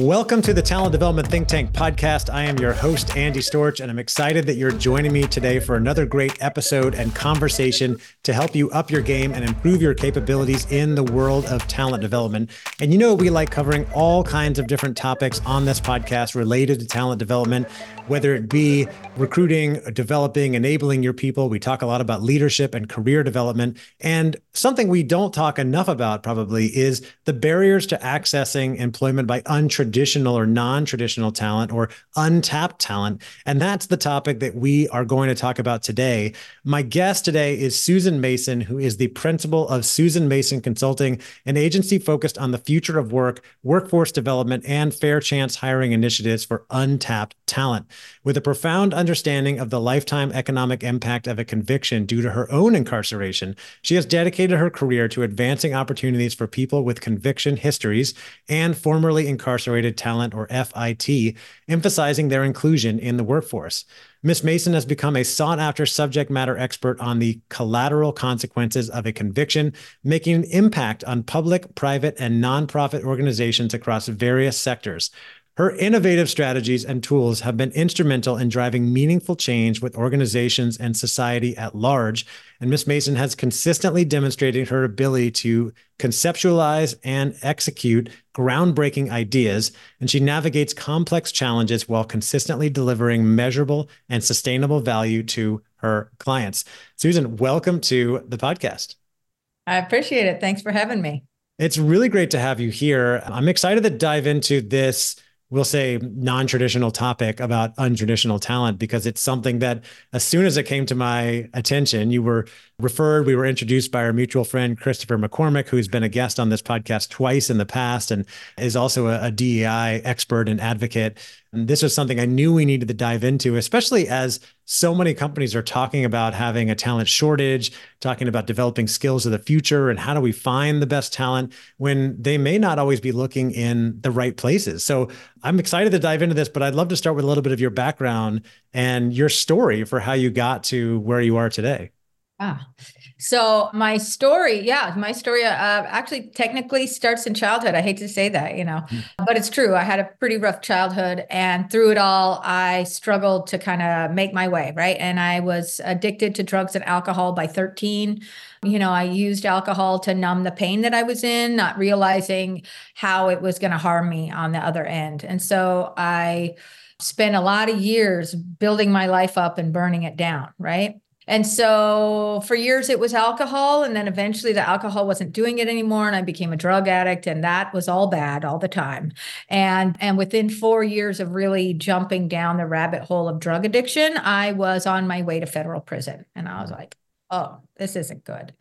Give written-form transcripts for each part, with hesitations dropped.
Welcome to the Talent Development Think Tank podcast. I am your host, Andy Storch, and I'm excited that you're joining me today for another great episode and conversation to help you up your game and improve your capabilities in the world of talent development. And you know, we like covering all kinds of different topics on this podcast related to talent development, whether it be recruiting, developing, enabling your people. We talk a lot about leadership and career development. And something we don't talk enough about probably is the barriers to accessing employment by untraditional or non-traditional talent or untapped talent. And that's the topic that we are going to talk about today. My guest today is Susan Mason, who is the principal of Susan Mason Consulting, an agency focused on the future of work, workforce development, and fair chance hiring initiatives for untapped talent. With a profound understanding of the lifetime economic impact of a conviction due to her own incarceration, she has dedicated her career to advancing opportunities for people with conviction histories and formerly incarcerated talent, or FIT, emphasizing their inclusion in the workforce. Ms. Mason has become a sought-after subject matter expert on the collateral consequences of a conviction, making an impact on public, private, and nonprofit organizations across various sectors. Her innovative strategies and tools have been instrumental in driving meaningful change with organizations and society at large, and Ms. Mason has consistently demonstrated her ability to conceptualize and execute groundbreaking ideas, and she navigates complex challenges while consistently delivering measurable and sustainable value to her clients. Susan, welcome to the podcast. I appreciate it. Thanks for having me. It's really great to have you here. I'm excited to dive into this, we'll say, non-traditional topic about untraditional talent, because it's something that as soon as it came to my attention, you were referred, we were introduced by our mutual friend, Christopher McCormick, who's been a guest on this podcast twice in the past and is also a DEI expert and advocate. And this was something I knew we needed to dive into, especially as so many companies are talking about having a talent shortage, talking about developing skills of the future and how do we find the best talent when they may not always be looking in the right places. So I'm excited to dive into this, but I'd love to start with a little bit of your background and your story for how you got to where you are today. Ah, so my story actually technically starts in childhood. I hate to say that, but it's true. I had a pretty rough childhood, and through it all, I struggled to kind of make my way, right? And I was addicted to drugs and alcohol by 13. I used alcohol to numb the pain that I was in, not realizing how it was going to harm me on the other end. And so I spent a lot of years building my life up and burning it down, right? And so for years it was alcohol, and then eventually the alcohol wasn't doing it anymore, and I became a drug addict, and that was all bad all the time. And within 4 years of really jumping down the rabbit hole of drug addiction, I was on my way to federal prison, and I was like, oh, this isn't good.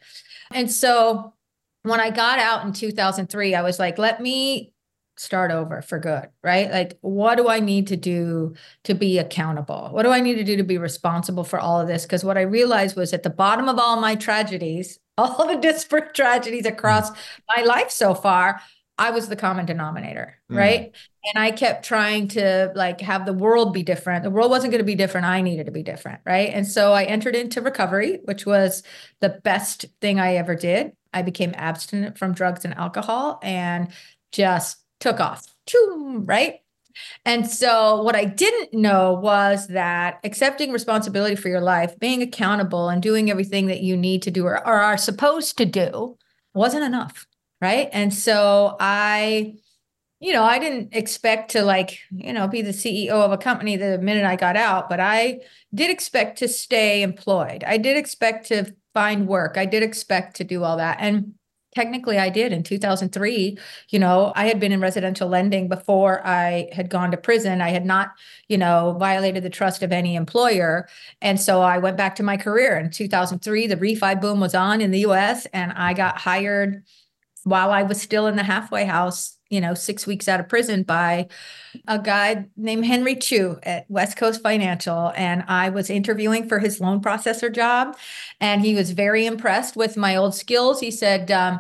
And so when I got out in 2003, I was like, let me start over for good, right? Like, what do I need to do to be accountable? What do I need to do to be responsible for all of this? Because what I realized was at the bottom of all my tragedies, all the disparate tragedies across my life so far, I was the common denominator, right? And I kept trying to have the world be different. The world wasn't going to be different. I needed to be different, right? And so I entered into recovery, which was the best thing I ever did. I became abstinent from drugs and alcohol and just took off, right? And so what I didn't know was that accepting responsibility for your life, being accountable and doing everything that you need to do or are supposed to do wasn't enough, right? And so I didn't expect to be the CEO of a company the minute I got out, but I did expect to stay employed. I did expect to find work. I did expect to do all that. And technically, I did in 2003. I had been in residential lending before I had gone to prison. I had not, violated the trust of any employer. And so I went back to my career in 2003. The refi boom was on in the US, and I got hired while I was still in the halfway house, 6 weeks out of prison, by a guy named Henry Chu at West Coast Financial. And I was interviewing for his loan processor job, and he was very impressed with my old skills. He said, I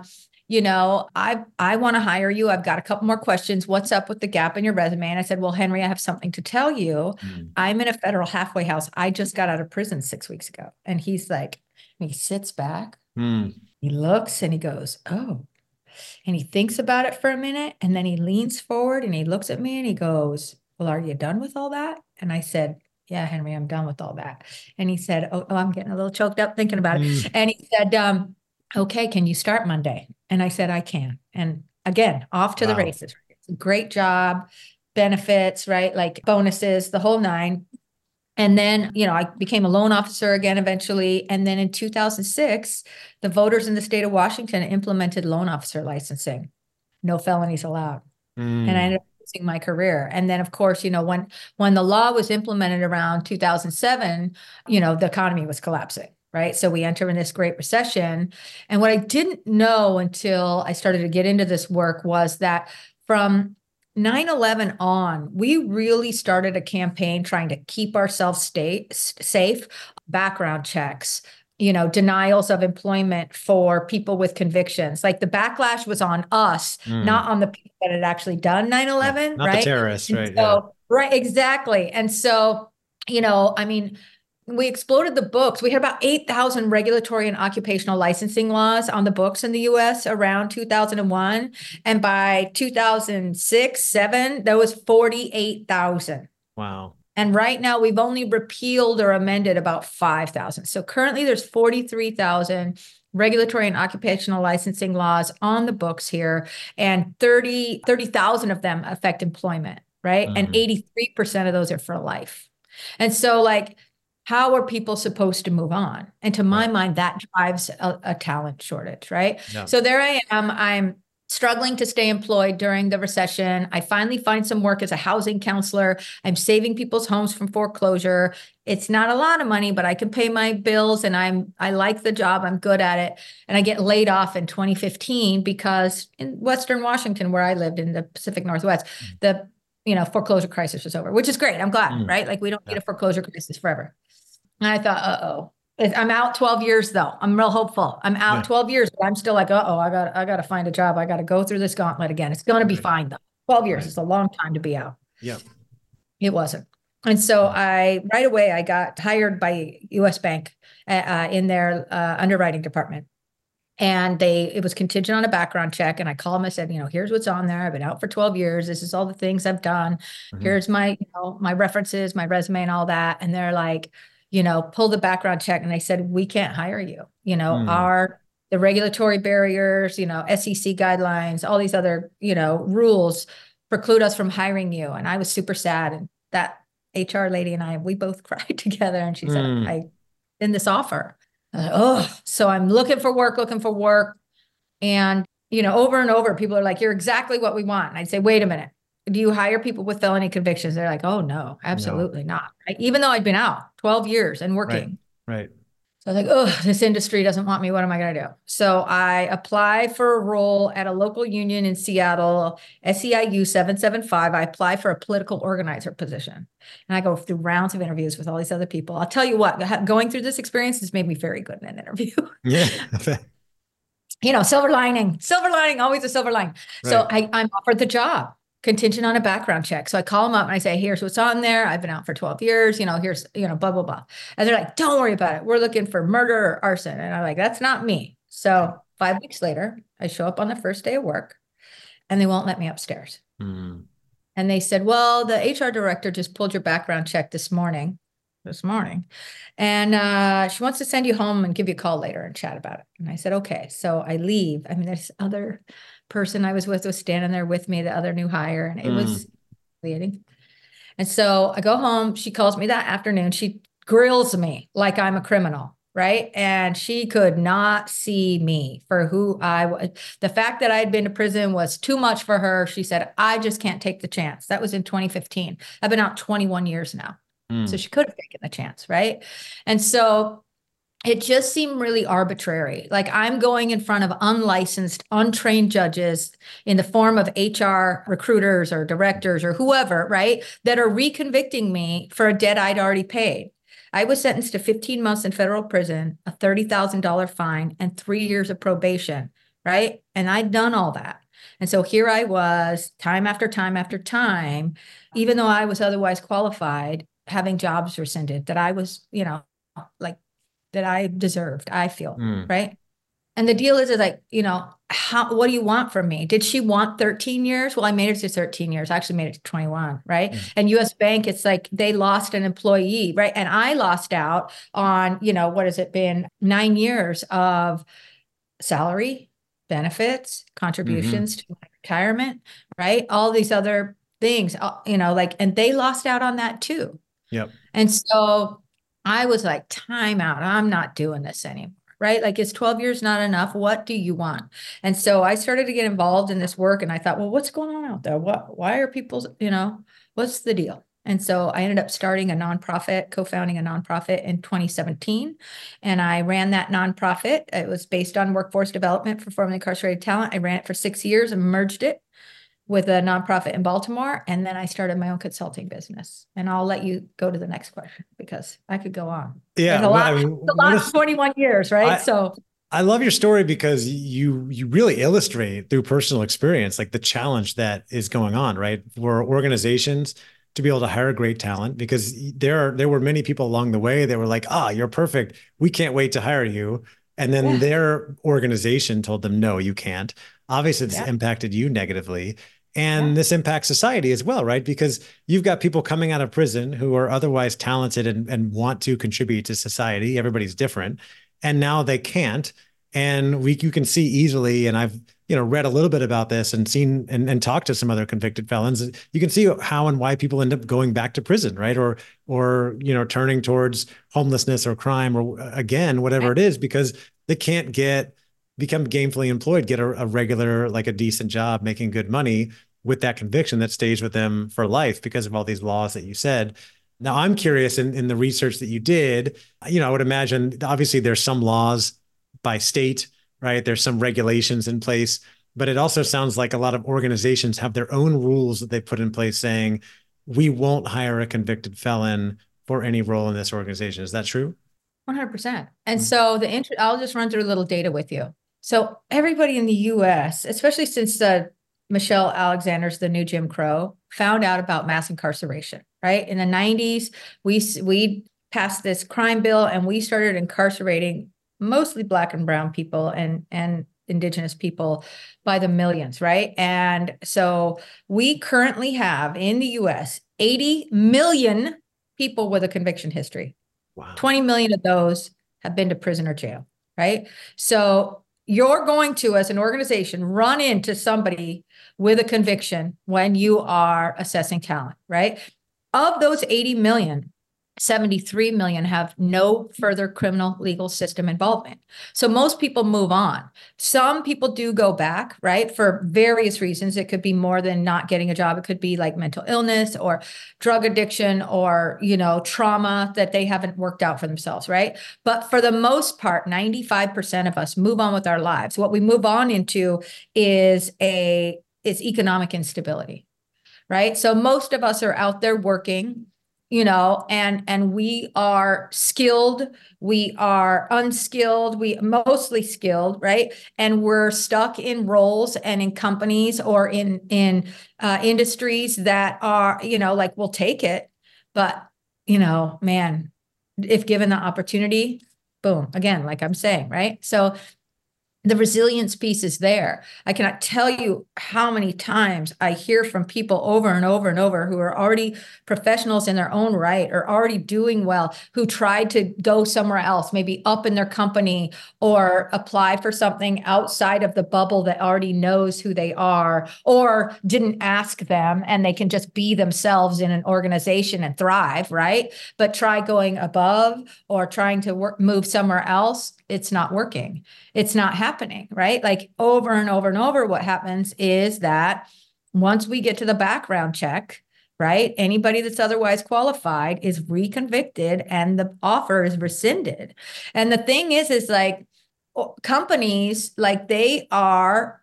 want to hire you. I've got a couple more questions. What's up with the gap in your resume? And I said, well, Henry, I have something to tell you. I'm in a federal halfway house. I just got out of prison 6 weeks ago. And he's like, he sits back, he looks and he goes, oh, and he thinks about it for a minute. And then he leans forward and he looks at me and he goes, well, are you done with all that? And I said, yeah, Henry, I'm done with all that. And he said, oh, I'm getting a little choked up thinking about it. And he said, okay, can you start Monday? And I said, I can. And again, off to the races. Great job, benefits, right? Like bonuses, the whole nine. And then, I became a loan officer again eventually. And then in 2006, the voters in the state of Washington implemented loan officer licensing. No felonies allowed. And I ended up losing my career. And then, of course, when the law was implemented around 2007, the economy was collapsing. Right. So we enter in this Great Recession. And what I didn't know until I started to get into this work was that from 9/11 on, we really started a campaign trying to keep ourselves safe, background checks, denials of employment for people with convictions. Like the backlash was on us, not on the people that had actually done 9/11. Not the terrorists, right? So, yeah. Right. Exactly. And so, we exploded the books. We had about 8,000 regulatory and occupational licensing laws on the books in the U.S. around 2001. And by 2006, 2007, there was 48,000. Wow. And right now we've only repealed or amended about 5,000. So currently there's 43,000 regulatory and occupational licensing laws on the books here. And 30,000 of them affect employment, right? And 83% of those are for life. And so how are people supposed to move on? And to my mind, that drives a talent shortage, right? Yeah. So there I am. I'm struggling to stay employed during the recession. I finally find some work as a housing counselor. I'm saving people's homes from foreclosure. It's not a lot of money, but I can pay my bills, and I like the job. I'm good at it. And I get laid off in 2015 because in Western Washington, where I lived in the Pacific Northwest, the foreclosure crisis was over, which is great. I'm glad, right? Like we don't need a foreclosure crisis forever. And I thought, uh-oh, I'm out 12 years though. I'm real hopeful. I'm out 12 years, but I'm still like, uh-oh, I got to find a job. I got to go through this gauntlet again. It's going to be fine though. 12 years is a long time to be out. Yeah. It wasn't. And so I got hired by U.S. Bank in their underwriting department. And it was contingent on a background check. And I called them. I said, here's what's on there. I've been out for 12 years. This is all the things I've done. Here's my, my references, my resume and all that. And they're like, pull the background check. And they said, we can't hire you, the regulatory barriers, SEC guidelines, all these other, rules preclude us from hiring you. And I was super sad. And that HR lady and I, we both cried together. And she said, I in this offer. So I'm looking for work. And, over and over, people are like, you're exactly what we want. And I'd say, wait a minute. Do you hire people with felony convictions? They're like, oh, no, absolutely not. Right? Even though I'd been out 12 years and working. Right. So I was like, this industry doesn't want me. What am I going to do? So I applied for a role at a local union in Seattle, SEIU 775. I apply for a political organizer position. And I go through rounds of interviews with all these other people. I'll tell you what, going through this experience has made me very good in an interview. Yeah. Silver lining, always a silver lining. Right. So I'm offered the job. Contingent on a background check. So I call them up and I say, here's what's on there. I've been out for 12 years, here's, blah, blah, blah. And they're like, don't worry about it. We're looking for murder or arson. And I'm like, that's not me. So 5 weeks later, I show up on the first day of work and they won't let me upstairs. And they said, well, the HR director just pulled your background check this morning. And she wants to send you home and give you a call later and chat about it. And I said, okay. So I leave. I mean, there's other person I was with was standing there with me, the other new hire, and it was humiliating. And so I go home. She calls me that afternoon. She grills me like I'm a criminal, right? And she could not see me for who I was. The fact that I had been to prison was too much for her. She said, I just can't take the chance. That was in 2015. I've been out 21 years now. So she could have taken the chance, right? And so it just seemed really arbitrary. Like I'm going in front of unlicensed, untrained judges in the form of HR recruiters or directors or whoever, right, that are reconvicting me for a debt I'd already paid. I was sentenced to 15 months in federal prison, a $30,000 fine, and 3 years of probation, right? And I'd done all that. And so here I was, time after time after time, even though I was otherwise qualified, having jobs rescinded that I was, you know, like, that I deserved, I feel, right? And the deal is like, you know, what do you want from me? Did she want 13 years? Well, I made it to 13 years. I actually made it to 21, right? And U.S. Bank, it's like they lost an employee, right? And I lost out on, you know, what has it been? 9 years of salary, benefits, contributions to my retirement, right? All these other things, you know, like, and they lost out on that too. Yep. And so I was like, time out. I'm not doing this anymore. Right? Like, is 12 years not enough? What do you want? And so I started to get involved in this work and I thought, well, what's going on out there? Why are people, you know, what's the deal? And so I ended up starting a nonprofit, co-founding a nonprofit in 2017. And I ran that nonprofit. It was based on workforce development for formerly incarcerated talent. I ran it for 6 years and merged it with a nonprofit in Baltimore. And then I started my own consulting business. And I'll let you go to the next question because I could go on. Yeah. It's a lot, it's 21 years, right? So I love your story because you really illustrate through personal experience, like the challenge that is going on, right? For organizations to be able to hire great talent, because there were many people along the way that were like, you're perfect. We can't wait to hire you. And then their organization told them, no, you can't. Obviously, this impacted you negatively. And this impacts society as well, right? Because you've got people coming out of prison who are otherwise talented and want to contribute to society. Everybody's different. And now they can't. And you can see easily, and I've read a little bit about this and seen and talked to some other convicted felons, you can see how and why people end up going back to prison, right? Or turning towards homelessness or crime or again, whatever it is, because they can't become gainfully employed, get a regular, like a decent job, making good money with that conviction that stays with them for life because of all these laws that you said. Now, I'm curious in the research that you did, I would imagine, obviously there's some laws by state, right? There's some regulations in place, but it also sounds like a lot of organizations have their own rules that they put in place saying, we won't hire a convicted felon for any role in this organization. Is that true? 100%. And so I'll just run through a little data with you. So everybody in the U.S., especially since Michelle Alexander's The New Jim Crow, found out about mass incarceration, right? In the 90s, we passed this crime bill and we started incarcerating mostly Black and brown people and Indigenous people by the millions, right? And so we currently have in the U.S. 80 million people with a conviction history. Wow. 20 million of those have been to prison or jail, right? So you're going to, as an organization, run into somebody with a conviction when you are assessing talent, right? Of those 80 million, 73 million have no further criminal legal system involvement. So most people move on. Some people do go back, right? For various reasons. It could be more than not getting a job. It could be like mental illness or drug addiction or, trauma that they haven't worked out for themselves, right? But for the most part, 95% of us move on with our lives. What we move on into is economic instability, right? So most of us are out there working, and we are skilled, we are unskilled, we mostly skilled, right? And we're stuck in roles and in companies or in industries that are, like we'll take it, but, man, if given the opportunity, boom, again, like I'm saying, right? So the resilience piece is there. I cannot tell you how many times I hear from people over and over and over who are already professionals in their own right or already doing well, who tried to go somewhere else, maybe up in their company or apply for something outside of the bubble that already knows who they are or didn't ask them, and they can just be themselves in an organization and thrive, right? But try going above or trying to move somewhere else. It's not working. It's not happening, right? Like over and over and over, what happens is that once we get to the background check, right? Anybody that's otherwise qualified is reconvicted and the offer is rescinded. And the thing is like companies, like they are,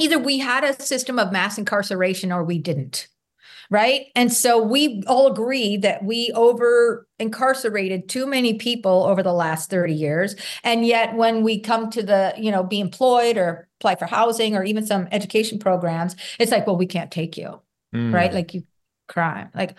either we had a system of mass incarceration or we didn't. Right. And so we all agree that we over incarcerated too many people over the last 30 years. And yet when we come to the, you know, be employed or apply for housing or even some education programs, it's like, well, we can't take you. Mm. Right. Like you crime, like.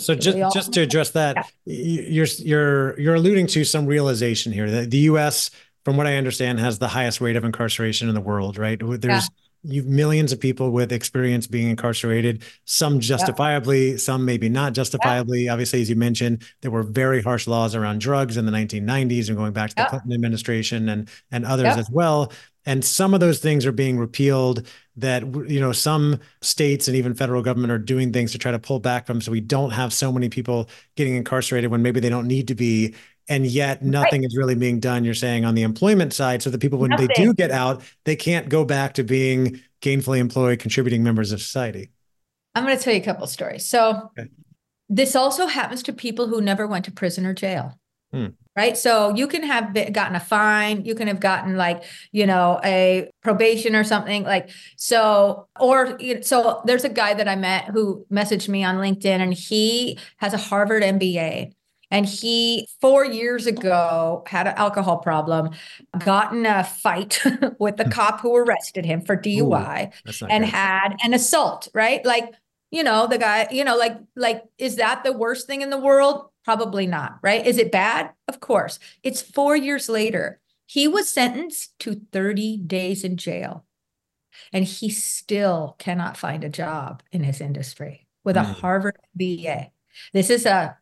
So just to address that, you're alluding to some realization here that the U.S., from what I understand, has the highest rate of incarceration in the world. Right. There's you've millions of people with experience being incarcerated, some justifiably, some maybe not justifiably. Obviously, as you mentioned, there were very harsh laws around drugs in the 1990s and going back to the Clinton administration and others as well. And some of those things are being repealed that, you know, some states and even federal government are doing things to try to pull back from so we don't have so many people getting incarcerated when maybe they don't need to be. And yet nothing is really being done, you're saying, on the employment side. So that people, when they do get out, they can't go back to being gainfully employed, contributing members of society. I'm going to tell you a couple of stories. So this also happens to people who never went to prison or jail. Hmm. Right. So you can have gotten a fine. You can have gotten like, you know, a probation or something like so. Or so there's a guy that I met who messaged me on LinkedIn and he has a Harvard MBA. And he, 4 years ago, had an alcohol problem, got in a fight with the cop who arrested him for DUI and had an assault, right? Like, you know, the guy, you know, like, is that the worst thing in the world? Probably not, right? Is it bad? Of course. It's 4 years later. He was sentenced to 30 days in jail and he still cannot find a job in his industry with a Harvard MBA. This is a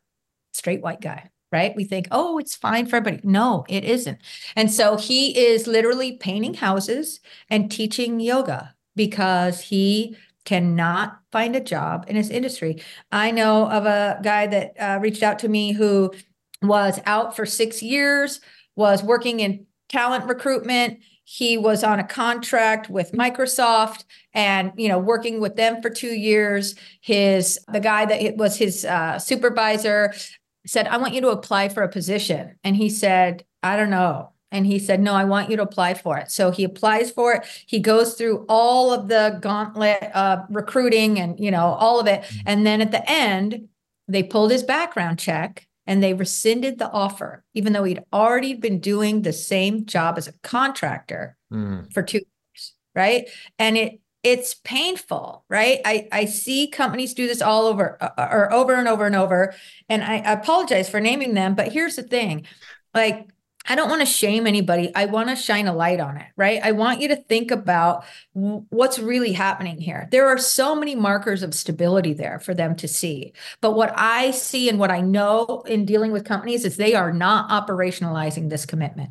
straight white guy, right? We think, oh, it's fine for everybody. No, it isn't. And so he is literally painting houses and teaching yoga because he cannot find a job in his industry. I know of a guy that reached out to me who was out for 6 years, was working in talent recruitment. He was on a contract with Microsoft and, you know, working with them for 2 years. The guy that was his supervisor said, I want you to apply for a position. And he said, I don't know. And he said, no, I want you to apply for it. So he applies for it. He goes through all of the gauntlet recruiting and, you know, all of it. And then at the end, they pulled his background check and they rescinded the offer, even though he'd already been doing the same job as a contractor for 2 years. Right. And it's painful, right? I see companies do this all over or over and over and over. And I apologize for naming them, but here's the thing. Like, I don't want to shame anybody. I want to shine a light on it, right? I want you to think about what's really happening here. There are so many markers of stability there for them to see. But what I see and what I know in dealing with companies is they are not operationalizing this commitment.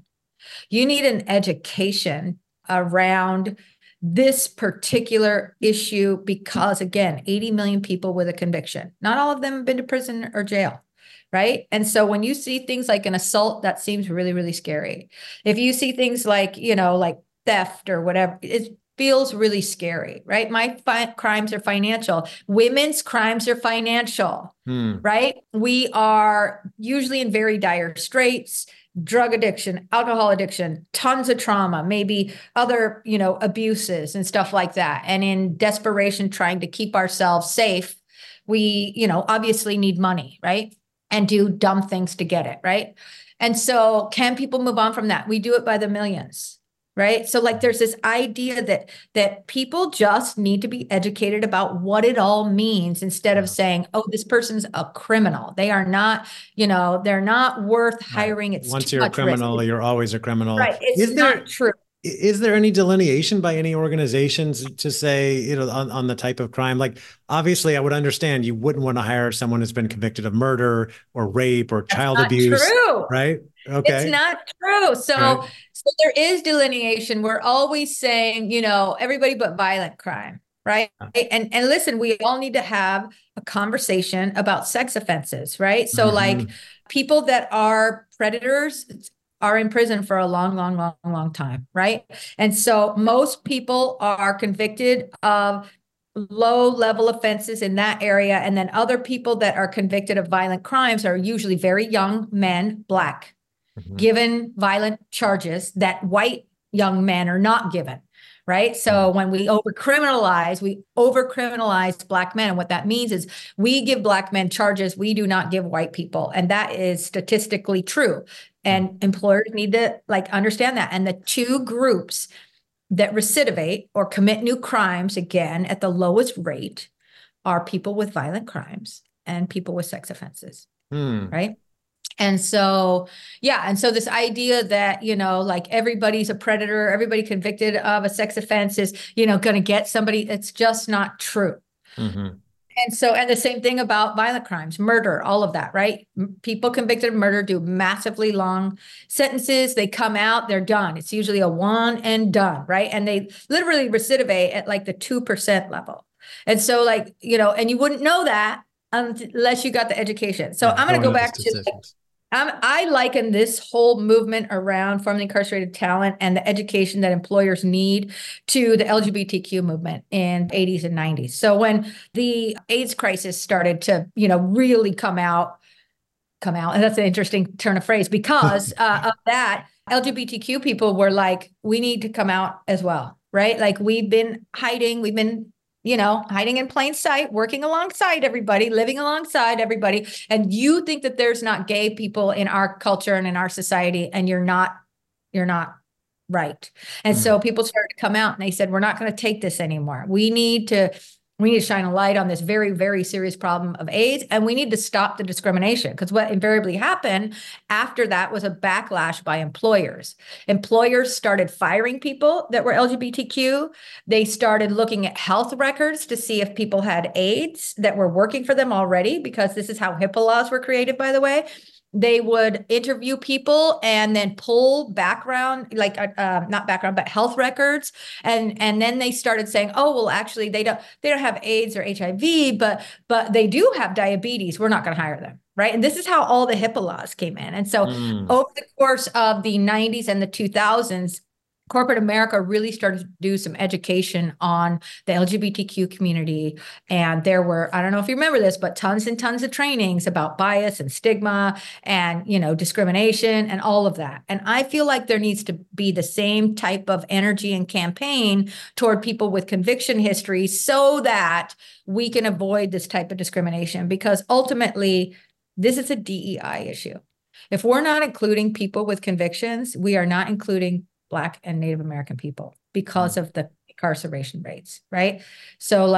You need an education around this particular issue because, again, 80 million people with a conviction. Not all of them have been to prison or jail, right? And so when you see things like an assault, that seems really, really scary. If you see things like, you know, like theft or whatever, it feels really scary, right? My crimes are financial. Women's crimes are financial, right? We are usually in very dire straits. Drug addiction, alcohol addiction, tons of trauma, maybe other, you know, abuses and stuff like that. And in desperation, trying to keep ourselves safe, we, you know, obviously need money, right? And do dumb things to get it, right? And so can people move on from that? We do it by the millions, right? So like there's this idea that people just need to be educated about what it all means instead of saying, oh, this person's a criminal. They are not, you know, they're not worth hiring. It's once you're a criminal, you're always a criminal. Right. It's not true. Is there any delineation by any organizations to say, you know, on the type of crime? Like, obviously, I would understand you wouldn't want to hire someone who's been convicted of murder or rape or child abuse. True. Right? Okay. It's not true. So, right. So there is delineation. We're always saying, you know, everybody but violent crime. Right. And listen, we all need to have a conversation about sex offenses. Right. So like people that are predators are in prison for a long, long, long, long time, right? And so most people are convicted of low level offenses in that area. And then other people that are convicted of violent crimes are usually very young men, Black, mm-hmm. given violent charges that white young men are not given. Right. So when we overcriminalize Black men. And what that means is we give Black men charges we do not give white people. And that is statistically true. And employers need to understand that. And the two groups that recidivate or commit new crimes again at the lowest rate are people with violent crimes and people with sex offenses. Mm. Right. And so, yeah. And so this idea that, everybody's a predator, everybody convicted of a sex offense is, going to get somebody, it's just not true. Mm-hmm. And so, and the same thing about violent crimes, murder, all of that, right? People convicted of murder do massively long sentences. They come out, they're done. It's usually a one and done, right? And they literally recidivate at the 2% level. And so and you wouldn't know that unless you got the education. So yeah, I'm going to go back to... I liken this whole movement around formerly incarcerated talent and the education that employers need to the LGBTQ movement in the 80s and 90s. So when the AIDS crisis started to, really come out, and that's an interesting turn of phrase because of that, LGBTQ people were like, we need to come out as well, right? We've been hiding, hiding in plain sight, working alongside everybody, living alongside everybody. And you think that there's not gay people in our culture and in our society, and you're not right. And so people started to come out and they said, we're not going to take this anymore. We need to shine a light on this very, very serious problem of AIDS. And we need to stop the discrimination, because what invariably happened after that was a backlash by employers. Employers started firing people that were LGBTQ. They started looking at health records to see if people had AIDS that were working for them already, because this is how HIPAA laws were created, by the way. They would interview people and then pull background, not background, but health records. And then they started saying, oh, well, actually, they don't have AIDS or HIV, but they do have diabetes. We're not going to hire them. Right. And this is how all the HIPAA laws came in. And so over the course of the 90s and the 2000s, corporate America really started to do some education on the LGBTQ community. And there were, I don't know if you remember this, but tons and tons of trainings about bias and stigma and, discrimination and all of that. And I feel like there needs to be the same type of energy and campaign toward people with conviction history so that we can avoid this type of discrimination, because ultimately this is a DEI issue. If we're not including people with convictions, we are not including Black and Native American people because of the incarceration rates, right? So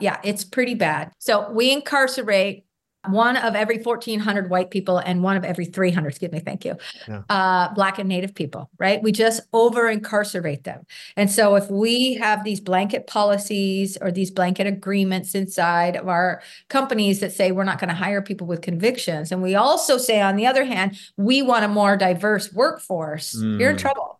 yeah, it's pretty bad. So we incarcerate one of every 1,400 white people and one of every 300, Black and Native people, right? We just over-incarcerate them. And so if we have these blanket policies or these blanket agreements inside of our companies that say we're not going to hire people with convictions, and we also say, on the other hand, we want a more diverse workforce, you're in trouble.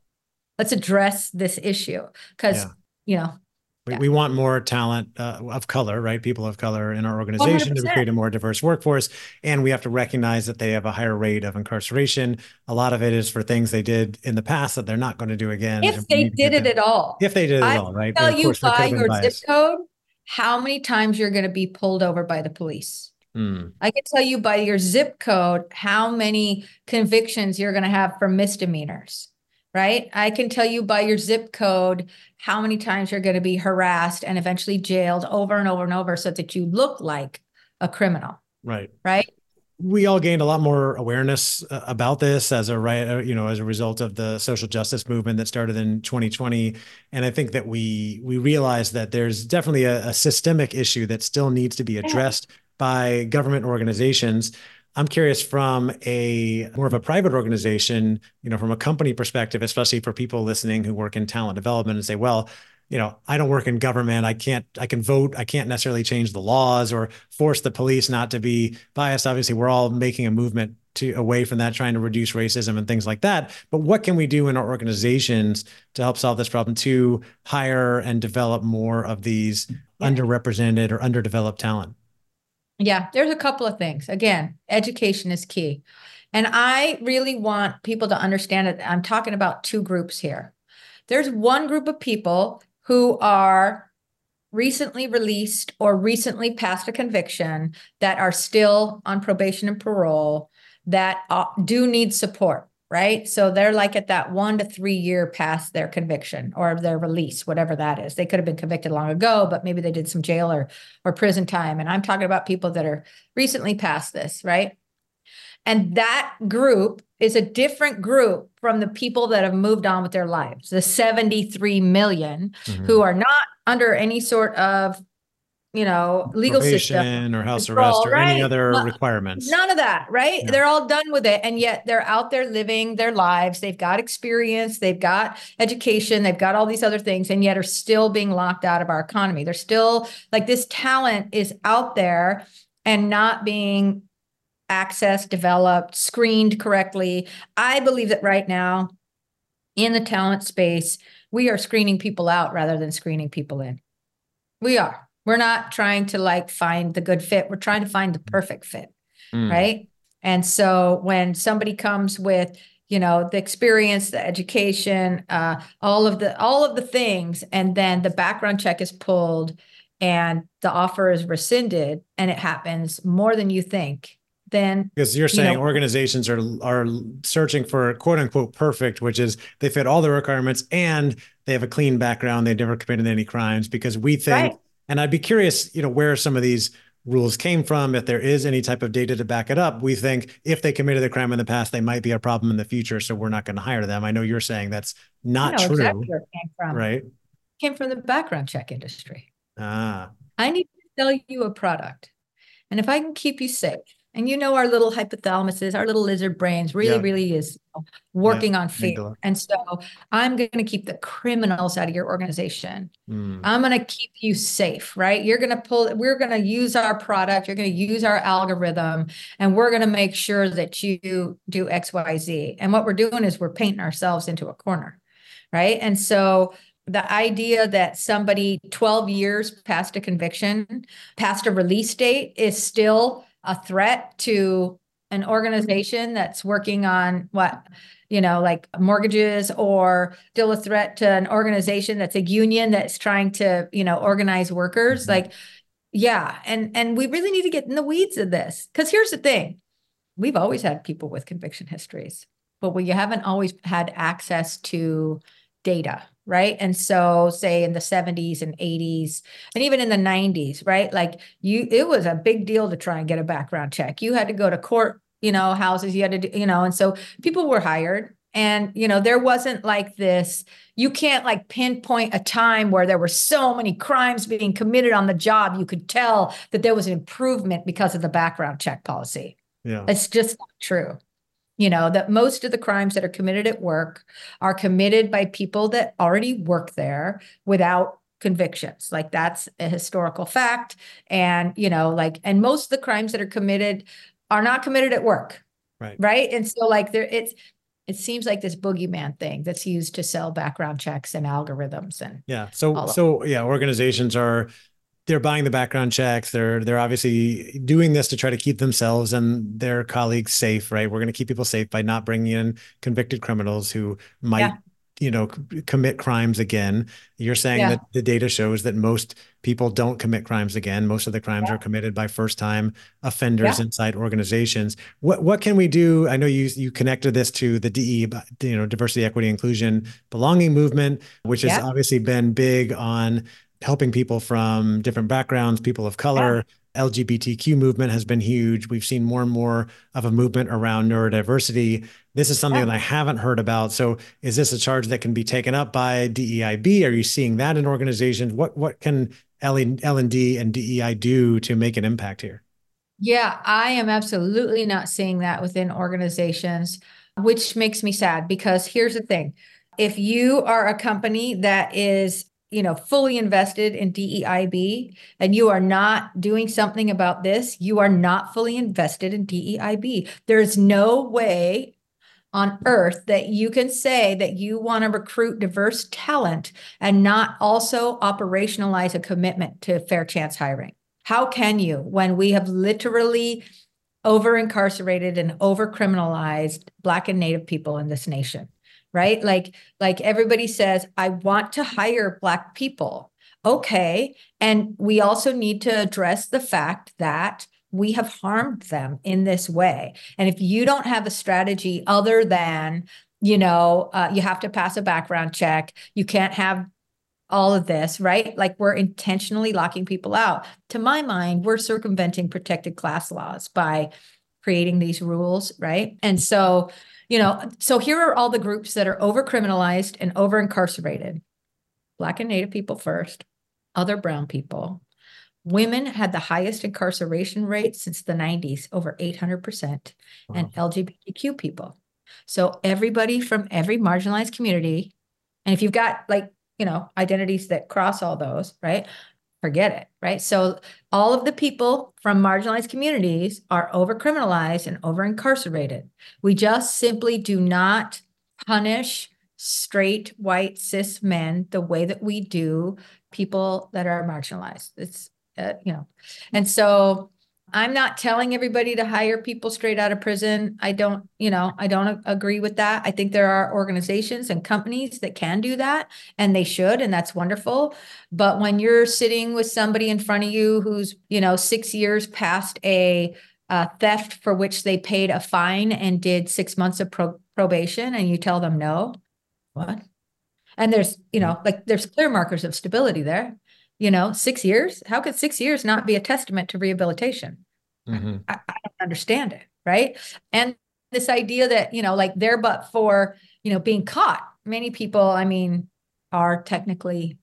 Let's address this issue because, We want more talent of color, right? People of color in our organization 100%. To create a more diverse workforce. And we have to recognize that they have a higher rate of incarceration. A lot of it is for things they did in the past that they're not going to do again. If they did it at all. If they did it at all, right? I tell you by your zip code how many times you're going to be pulled over by the police. I can tell you by your zip code how many convictions you're going to have for misdemeanors. Right? I can tell you by your zip code how many times you're going to be harassed and eventually jailed over and over and over so that you look like a criminal. Right. Right. We all gained a lot more awareness about this as a result of the social justice movement that started in 2020. And I think that we realized that there's definitely a systemic issue that still needs to be addressed by government organizations. I'm curious, from a more of a private organization, from a company perspective, especially for people listening who work in talent development and say, well, I don't work in government. I can vote. I can't necessarily change the laws or force the police not to be biased. Obviously, we're all making a movement away from that, trying to reduce racism and things like that. But what can we do in our organizations to help solve this problem, to hire and develop more of these underrepresented or underdeveloped talent? Yeah, there's a couple of things. Again, education is key. And I really want people to understand that I'm talking about two groups here. There's one group of people who are recently released or recently passed a conviction that are still on probation and parole that do need support, right? So they're like at that 1 to 3 year past their conviction or their release, whatever that is. They could have been convicted long ago, but maybe they did some jail or prison time. And I'm talking about people that are recently past this, right? And that group is a different group from the people that have moved on with their lives, the 73 million who are not under any sort of, you know, legal system or house arrest or any other requirements. None of that, right? Yeah. They're all done with it. And yet they're out there living their lives. They've got experience, they've got education, they've got all these other things, and yet are still being locked out of our economy. They're still like this talent is out there and not being accessed, developed, screened correctly. I believe that right now in the talent space, we are screening people out rather than screening people in. We are. We're not trying to like find the good fit. We're trying to find the perfect fit, right? And so when somebody comes with, you know, the experience, the education, all of the things, and then the background check is pulled and the offer is rescinded, and it happens more than you think. Then, because you're saying organizations are searching for quote unquote perfect, which is they fit all the requirements and they have a clean background. They've never committed any crimes, because we think. Right. And I'd be curious, you know, where some of these rules came from, if there is any type of data to back it up. We think if they committed a crime in the past, they might be a problem in the future, so we're not going to hire them. I know you're saying that's not true, exactly where it came from. Right? It came from the background check industry. I need to sell you a product. And if I can keep you safe, and you know our little hypothalamuses, our little lizard brains really is working on fear. And so I'm going to keep the criminals out of your organization. I'm going to keep you safe, right? We're going to use our product. You're going to use our algorithm, and we're going to make sure that you do X, Y, Z. And what we're doing is we're painting ourselves into a corner, right? And so the idea that somebody 12 years past a conviction, past a release date is still a threat to an organization that's working on like mortgages, or still a threat to an organization that's a union that's trying to, organize workers. Like, yeah. And we really need to get in the weeds of this, because here's the thing. We've always had people with conviction histories, but we haven't always had access to data. Right. And so say in the 70s and 80s, and even in the 90s, right? Like it was a big deal to try and get a background check. You had to go to court, houses, you had to do, and so people were hired, and, there wasn't like this, you can't like pinpoint a time where there were so many crimes being committed on the job. You could tell that there was an improvement because of the background check policy. Yeah. It's just not true. You know, that most of the crimes that are committed at work are committed by people that already work there without convictions. Like, that's a historical fact. And, and most of the crimes that are committed are not committed at work. Right. Right. And so like it seems like this boogeyman thing that's used to sell background checks and algorithms and. Yeah. So organizations are. They're buying the background checks. They're obviously doing this to try to keep themselves and their colleagues safe, right? We're going to keep people safe by not bringing in convicted criminals who might, commit crimes again. You're saying that the data shows that most people don't commit crimes again. Most of the crimes are committed by first-time offenders inside organizations. What can we do? I know you connected this to the DE, diversity, equity, inclusion, belonging movement, which has obviously been big on helping people from different backgrounds, people of color. LGBTQ movement has been huge. We've seen more and more of a movement around neurodiversity. This is something that I haven't heard about. So is this a charge that can be taken up by DEIB? Are you seeing that in organizations? What can L&D and DEI do to make an impact here? Yeah, I am absolutely not seeing that within organizations, which makes me sad, because here's the thing. If you are a company that is fully invested in DEIB, and you are not doing something about this, you are not fully invested in DEIB. There is no way on earth that you can say that you want to recruit diverse talent and not also operationalize a commitment to fair chance hiring. How can you, when we have literally over-incarcerated and over-criminalized Black and Native people in this nation? Right? Like everybody says, I want to hire Black people. okay. And we also need to address the fact that we have harmed them in this way. And if you don't have a strategy other than, you know, you have to pass a background check, you can't have all of this, right? Like, we're intentionally locking people out. To my mind, we're circumventing protected class laws by creating these rules, right? And so, you know, so here are all the groups that are over-criminalized and over-incarcerated. Black and Native people first, other brown people. Women had the highest incarceration rate since the 90s, over 800%, wow. And LGBTQ people. So everybody from every marginalized community, and if you've got, like, you know, identities that cross all those, right? Forget it, right? So all of the people from marginalized communities are over-criminalized and over-incarcerated. We just simply do not punish straight, white, cis men the way that we do people that are marginalized. It's, you know, and so I'm not telling everybody to hire people straight out of prison. I don't, you know, I don't agree with that. I think there are organizations and companies that can do that, and they should, and that's wonderful. But when you're sitting with somebody in front of you who's, you know, 6 years past a theft for which they paid a fine and did 6 months of probation, and you tell them no, what? And there's, you know, like, there's clear markers of stability there. You know, 6 years, how could 6 years not be a testament to rehabilitation? Mm-hmm. I don't understand it, right? And this idea that, you know, like, there but for, you know, being caught, many people, I mean, are technically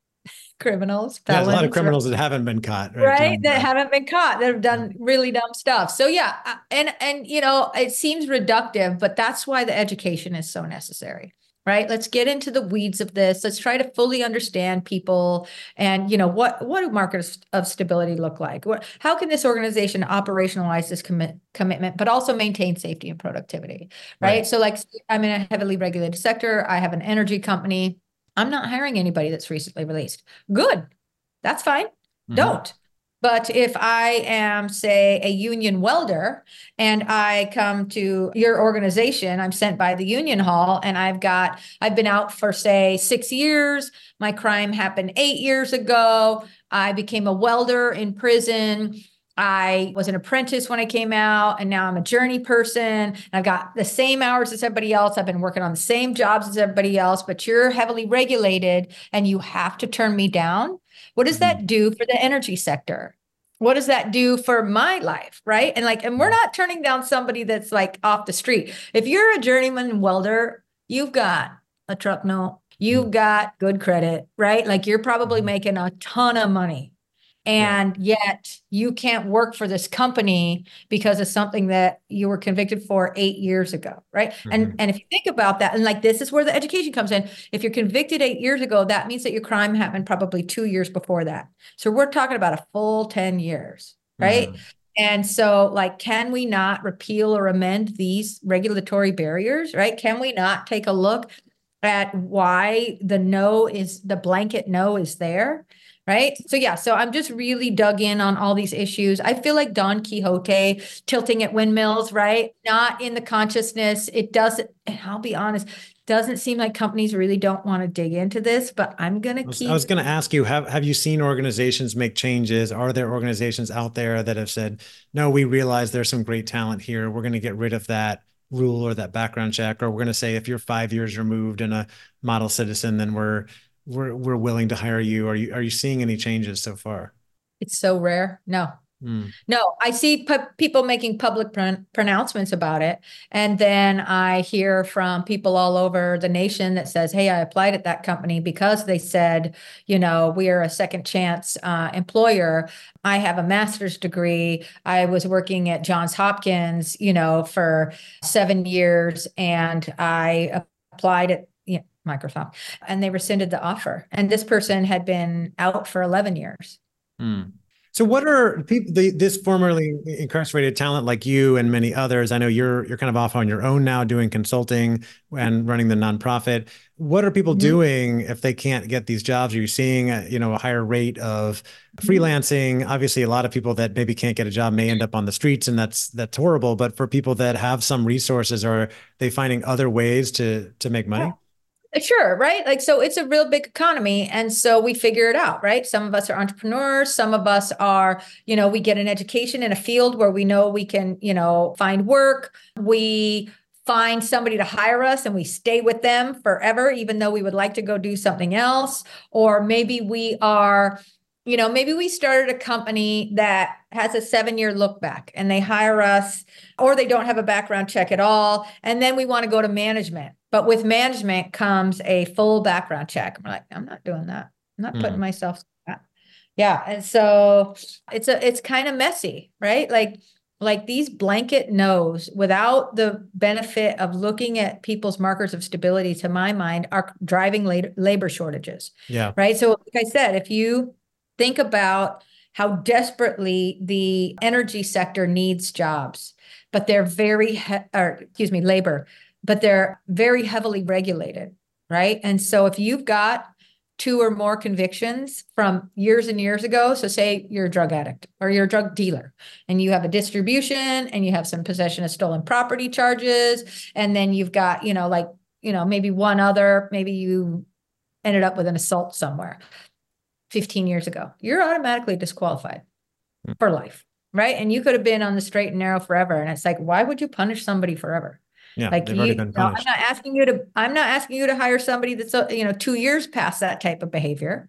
criminals. Yeah, there's a lot of criminals that haven't been caught. Right? That haven't been caught, that have done really dumb stuff. So yeah, and you know, it seems reductive, but that's why the education is so necessary. Right? Let's get into the weeds of this. Let's try to fully understand people and, you know, what do markers of stability look like? How can this organization operationalize this commitment, but also maintain safety and productivity, right? So like, I'm in a heavily regulated sector. I have an energy company. I'm not hiring anybody that's recently released. Good. That's fine. Mm-hmm. Don't. But if I am, say, a union welder and I come to your organization, I'm sent by the union hall, and I've been out for, say, 6 years. My crime happened 8 years ago. I became a welder in prison. I was an apprentice when I came out, and now I'm a journey person. And I've got the same hours as everybody else. I've been working on the same jobs as everybody else, but you're heavily regulated and you have to turn me down. What does that do for the energy sector? What does that do for my life, right? And like, and we're not turning down somebody that's like off the street. If you're a journeyman welder, you've got a truck note, you've got good credit, right? Like, you're probably making a ton of money, and yet you can't work for this company because of something that you were convicted for 8 years ago, right? Mm-hmm. And if you think about that, and like, this is where the education comes in. If you're convicted 8 years ago, that means that your crime happened probably 2 years before that. So we're talking about a full 10 years, right? Mm-hmm. And so, like, can we not repeal or amend these regulatory barriers, right? Can we not take a look at why the blanket no is there? Right. So, yeah. So I'm just really dug in on all these issues. I feel like Don Quixote tilting at windmills, right? Not in the consciousness. It doesn't, and I'll be honest, doesn't seem like companies really don't want to dig into this, but I'm going to keep. I was going to ask you, have you seen organizations make changes? Are there organizations out there that have said, no, we realize there's some great talent here. We're going to get rid of that rule or that background check, or we're going to say, if you're 5 years removed and a model citizen, then we're willing to hire you. Are you seeing any changes so far? It's so rare. No, I see people making public pronouncements about it. And then I hear from people all over the nation that says, hey, I applied at that company because they said, you know, we are a second chance employer. I have a master's degree. I was working at Johns Hopkins, you know, for 7 years, and I applied at Microsoft, and they rescinded the offer. And this person had been out for 11 years. Mm. So what are this formerly incarcerated talent like you and many others? I know you're kind of off on your own now doing consulting and running the nonprofit. What are people doing if they can't get these jobs? Are you seeing a higher rate of freelancing? Obviously, a lot of people that maybe can't get a job may end up on the streets, and that's horrible. But for people that have some resources, are they finding other ways to make money? Yeah. Sure. Right. Like, so it's a real big economy. And so we figure it out, right? Some of us are entrepreneurs. Some of us are, you know, we get an education in a field where we know we can, you know, find work. We find somebody to hire us and we stay with them forever, even though we would like to go do something else. Or maybe we are, you know, maybe we started a company that has a 7-year look back and they hire us, or they don't have a background check at all. And then we want to go to management. But with management comes a full background check. I'm like, I'm not doing that. I'm not putting myself through that. Yeah. And so it's kind of messy, right? Like these blanket no's without the benefit of looking at people's markers of stability, to my mind, are driving labor shortages. Yeah. Right. So like I said, if you think about how desperately the energy sector needs jobs, but they're labor, but they're very heavily regulated, right? And so if you've got 2 or more convictions from years and years ago, so say you're a drug addict or you're a drug dealer and you have a distribution and you have some possession of stolen property charges, and then you've got, you know, like, you know, maybe one other, maybe you ended up with an assault somewhere 15 years ago, you're automatically disqualified for life, right? And you could have been on the straight and narrow forever. And it's like, why would you punish somebody forever? Yeah, like I'm not asking you to, hire somebody that's, you know, 2 years past that type of behavior.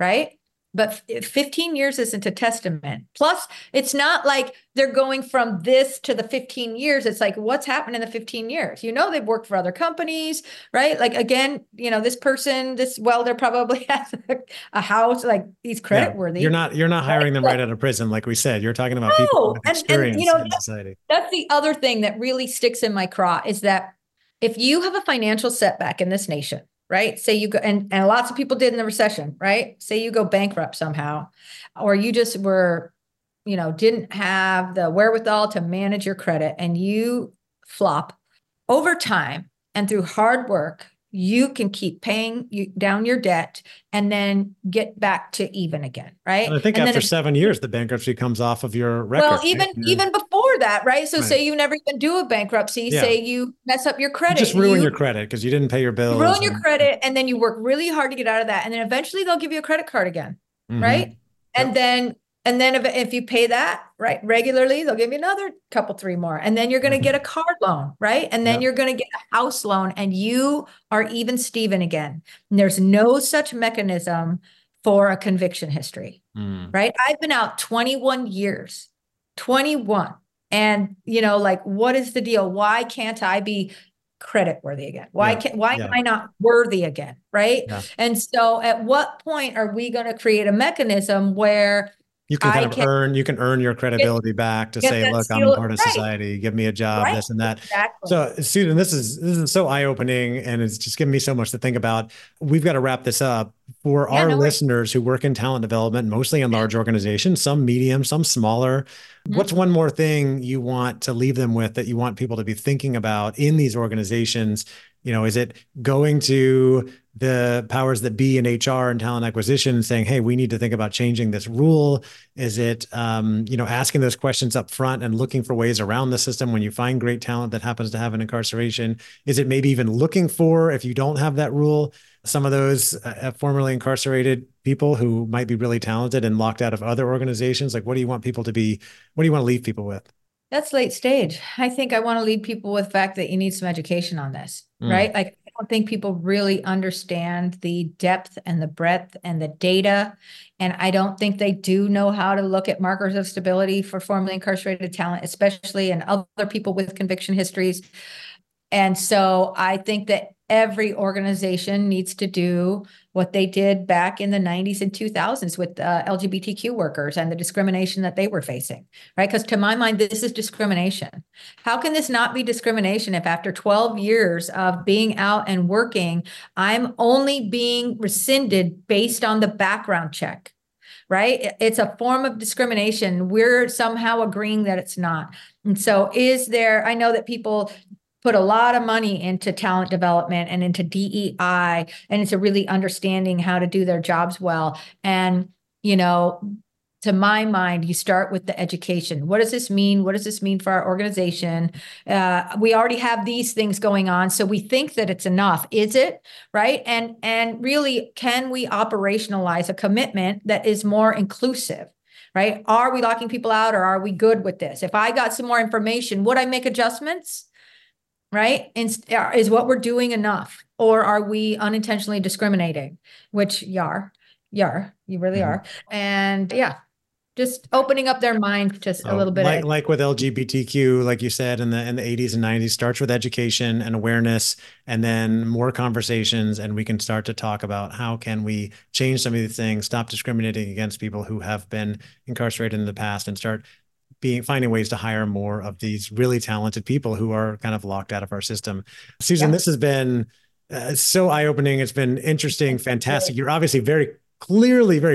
Right. But 15 years isn't a testament. Plus it's not like they're going from this to the 15 years. It's like, what's happened in the 15 years? You know, they've worked for other companies, right? Like, again, you know, this person, this welder probably has a house, like he's credit worthy. You're not hiring them right out of prison. Like we said, you're talking about people with experience, and, you know, in society. That's the other thing that really sticks in my craw is that if you have a financial setback in this nation, right? Say you go, and lots of people did in the recession, right? Say you go bankrupt somehow, or you just were, you know, didn't have the wherewithal to manage your credit and you flop. Over time and through hard work, you can keep paying down your debt and then get back to even again, right? And I think after 7 years, the bankruptcy comes off of your record. Well, even before that, right? So say you never even do a bankruptcy, say you mess up your credit. You just ruin your credit because you didn't pay your bills. Ruin your credit, and then you work really hard to get out of that. And then eventually they'll give you a credit card again, right? And then if you pay that right regularly, they'll give you another couple, 3 more. And then you're going to get a car loan, right? And then you're going to get a house loan, and you are even Steven again. And there's no such mechanism for a conviction history, right? I've been out 21 years, 21. And, you know, like, what is the deal? Why can't I be credit worthy again? Why am I not worthy again, right? Yeah. And so at what point are we going to create a mechanism where you can earn your credibility back to say, look, I'm part of society, give me a job, this and that. Exactly. So Susan, this is so eye-opening, and it's just given me so much to think about. We've got to wrap this up. For our listeners who work in talent development, mostly in large organizations, some medium, some smaller, what's one more thing you want to leave them with that you want people to be thinking about in these organizations? You know, is it going to the powers that be in HR and talent acquisition saying, hey, we need to think about changing this rule? Is it, you know, asking those questions up front and looking for ways around the system when you find great talent that happens to have an incarceration? Is it maybe even looking for, if you don't have that rule, some of those formerly incarcerated people who might be really talented and locked out of other organizations? Like, what do you want people to be? What do you want to leave people with? That's late stage. I think I want to leave people with the fact that you need some education on this, right? Like, I don't think people really understand the depth and the breadth and the data. And I don't think they do know how to look at markers of stability for formerly incarcerated talent, especially in other people with conviction histories. And so I think that every organization needs to do what they did back in the 90s and 2000s with LGBTQ workers and the discrimination that they were facing, right? Because to my mind, this is discrimination. How can this not be discrimination if after 12 years of being out and working, I'm only being rescinded based on the background check, right? It's a form of discrimination. We're somehow agreeing that it's not. And so I know that people put a lot of money into talent development and into DEI, and into really understanding how to do their jobs well. And, you know, to my mind, you start with the education. What does this mean? What does this mean for our organization? We already have these things going on, so we think that it's enough. Is it, right? And really, can we operationalize a commitment that is more inclusive, right? Are we locking people out, or are we good with this? If I got some more information, would I make adjustments, right? Is what we're doing enough, or are we unintentionally discriminating, which you are. You really are. And yeah, just opening up their mind just a little bit. Like with LGBTQ, like you said, in the 80s and 90s, starts with education and awareness, and then more conversations, and we can start to talk about how can we change some of these things, stop discriminating against people who have been incarcerated in the past, and start finding ways to hire more of these really talented people who are kind of locked out of our system. Susan, this has been so eye-opening. It's been interesting, fantastic. You're obviously very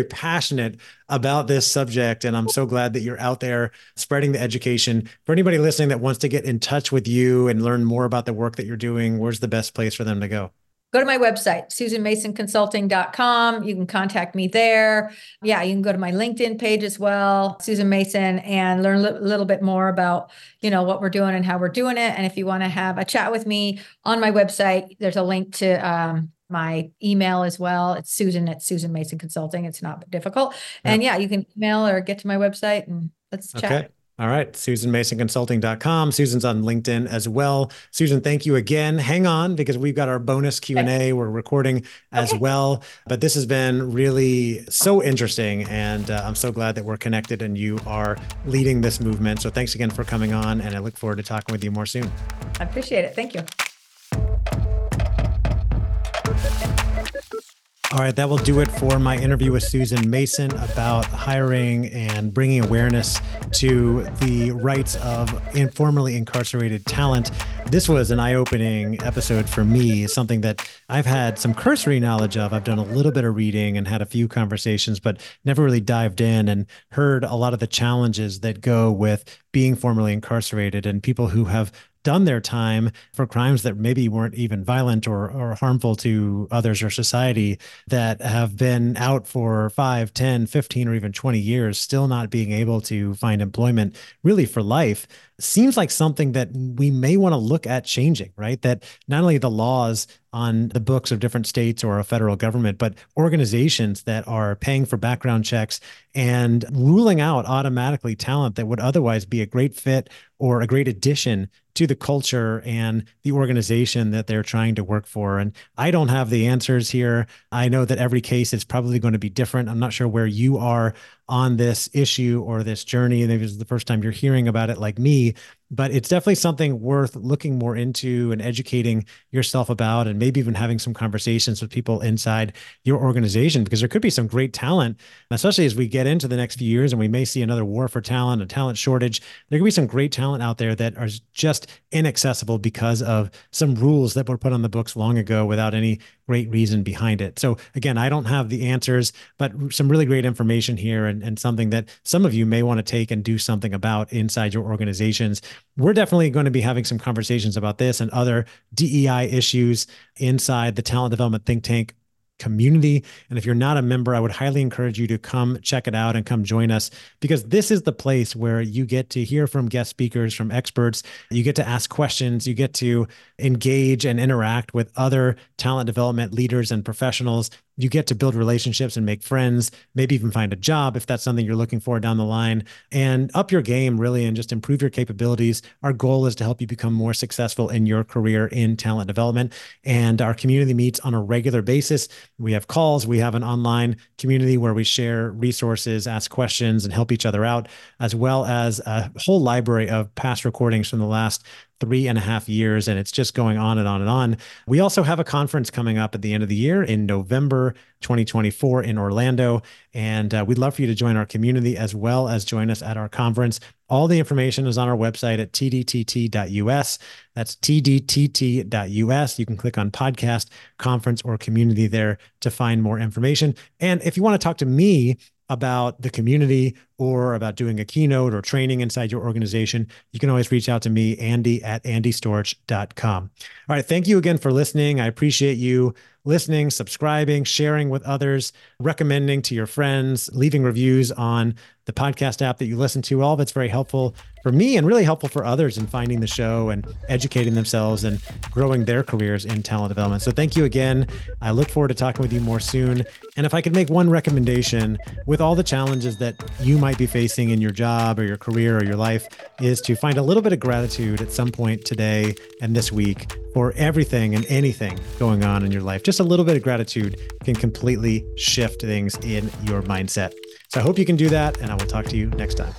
passionate about this subject. And I'm so glad that you're out there spreading the education. For anybody listening that wants to get in touch with you and learn more about the work that you're doing, where's the best place for them to go? Go to my website, susanmasonconsulting.com. You can contact me there. Yeah, you can go to my LinkedIn page as well, Susan Mason, and learn a little bit more about, what we're doing and how we're doing it. And if you want to have a chat with me on my website, there's a link to my email as well. It's Susan@Susan Mason Consulting. It's not difficult. And yeah, you can email or get to my website and let's chat. All right. SusanMasonConsulting.com. Susan's on LinkedIn as well. Susan, thank you again. Hang on, because we've got our bonus Q&A. We're recording as well, but this has been really so interesting. And I'm so glad that we're connected and you are leading this movement. So thanks again for coming on. And I look forward to talking with you more soon. I appreciate it. Thank you. All right, that will do it for my interview with Susan Mason about hiring and bringing awareness to the rights of informally incarcerated talent. This was an eye-opening episode for me, something that I've had some cursory knowledge of. I've done a little bit of reading and had a few conversations, but never really dived in and heard a lot of the challenges that go with being formally incarcerated and people who have done their time for crimes that maybe weren't even violent or harmful to others or society, that have been out for 5, 10, 15, or even 20 years, still not being able to find employment really for life. Seems like something that we may want to look at changing, right? That not only the laws on the books of different states or a federal government, but organizations that are paying for background checks and ruling out automatically talent that would otherwise be a great fit or a great addition to the culture and the organization that they're trying to work for. And I don't have the answers here. I know that every case is probably going to be different. I'm not sure where you are on this issue or this journey. Maybe this is the first time you're hearing about it like me, but it's definitely something worth looking more into and educating yourself about, and maybe even having some conversations with people inside your organization, because there could be some great talent, especially as we get into the next few years and we may see another war for talent, a talent shortage. There could be some great talent out there that are just inaccessible because of some rules that were put on the books long ago without any great reason behind it. So again, I don't have the answers, but some really great information here, and something that some of you may want to take and do something about inside your organizations. We're definitely going to be having some conversations about this and other DEI issues inside the Talent Development Think Tank community. And if you're not a member, I would highly encourage you to come check it out and come join us, because this is the place where you get to hear from guest speakers, from experts, you get to ask questions, you get to engage and interact with other talent development leaders and professionals. You get to build relationships and make friends, maybe even find a job if that's something you're looking for down the line, and up your game really and just improve your capabilities. Our goal is to help you become more successful in your career in talent development. And our community meets on a regular basis. We have calls, we have an online community where we share resources, ask questions, and help each other out, as well as a whole library of past recordings from the last 3.5 years. And it's just going on and on and on. We also have a conference coming up at the end of the year in November 2024 in Orlando. And we'd love for you to join our community as well as join us at our conference. All the information is on our website at tdtt.us. That's tdtt.us. You can click on podcast, conference, or community there to find more information. And if you want to talk to me about the community or about doing a keynote or training inside your organization, you can always reach out to me, Andy@andystorch.com. All right. Thank you again for listening. I appreciate you. listening, subscribing, sharing with others, recommending to your friends, leaving reviews on the podcast app that you listen to. All of it's very helpful for me and really helpful for others in finding the show and educating themselves and growing their careers in talent development. So thank you again. I look forward to talking with you more soon. And if I could make one recommendation, with all the challenges that you might be facing in your job or your career or your life, is to find a little bit of gratitude at some point today and this week for everything and anything going on in your life. Just a little bit of gratitude can completely shift things in your mindset. So I hope you can do that, and I will talk to you next time.